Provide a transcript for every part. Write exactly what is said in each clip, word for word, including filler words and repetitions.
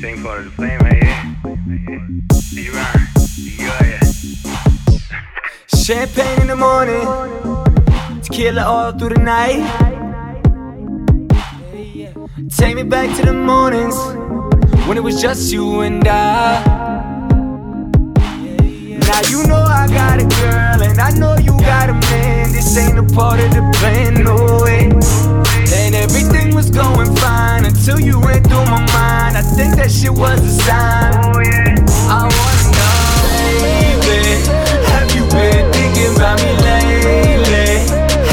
Sing for the flame, hey, you run, yeah. Champagne in the morning, tequila all through the night. Take me back to the mornings when it was just you and I. Now you know I got a girl and I know you got a man. This ain't a part of the plan, no way. And everything was going fine until you went through my mind. I think that shit was a sign. I wanna know, baby, have you been thinking about me lately?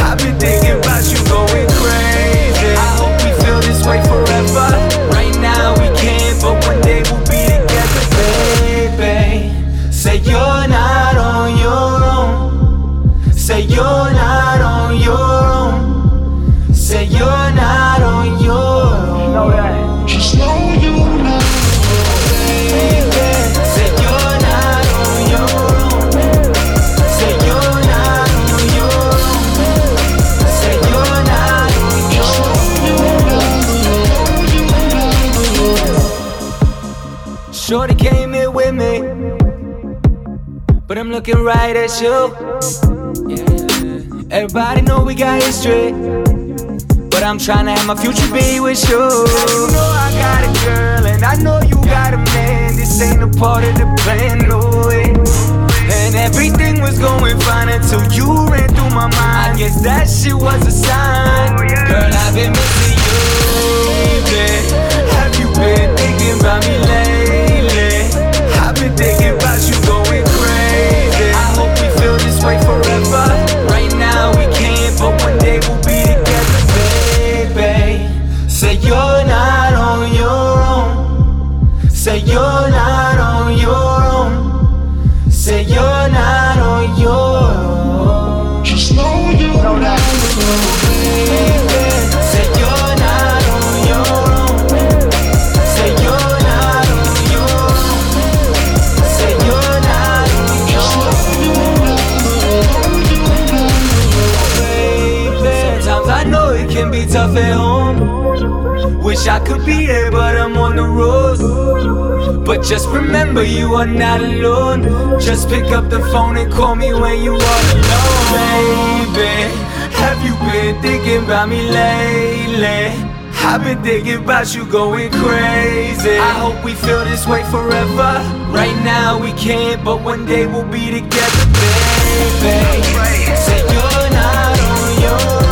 I've been thinking about you going crazy. I hope we feel this way forever. Right now we can't, but one day we'll be together, baby. Say you're not on your own. Say you're not on your own. Say you're not on your own. Just know you're not on your own. Say you're not on your own. Say you're not on your own. Say you're not on your own. Shorty came here with me, but I'm looking right at you. Everybody know we got history, but I'm tryna have my future be with you. You know I got a girl and I know you got a man. This ain't a part of the plan, no way. And everything was going fine until you ran through my mind. I guess that shit was a sign. Girl, I've been missing you, baby. Have you been thinking about me lately? I've been thinking about you going crazy. I hope we feel this way forever. Right now we can't, but one day we'll be together. Say you're not on your own. Say you're not on your own. Say you're not on your own. Just know you're not on your own. Tough at home. Wish I could be there, but I'm on the road. But just remember, you are not alone. Just pick up the phone and call me when you are alone. Baby, have you been thinking about me lately? I've been thinking about you going crazy. I hope we feel this way forever. Right now we can't, but one day we'll be together, baby. Say you're not on your own.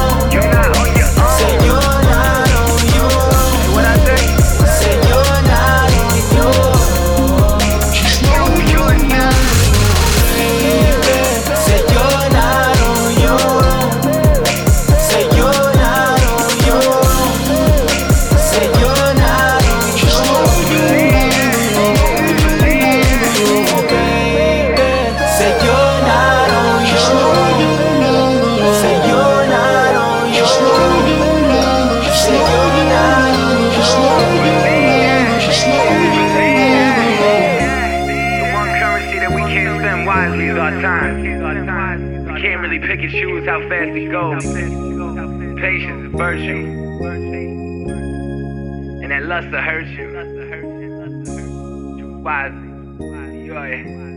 Patience is virtue, and that lust will hurt you. Choose wisely.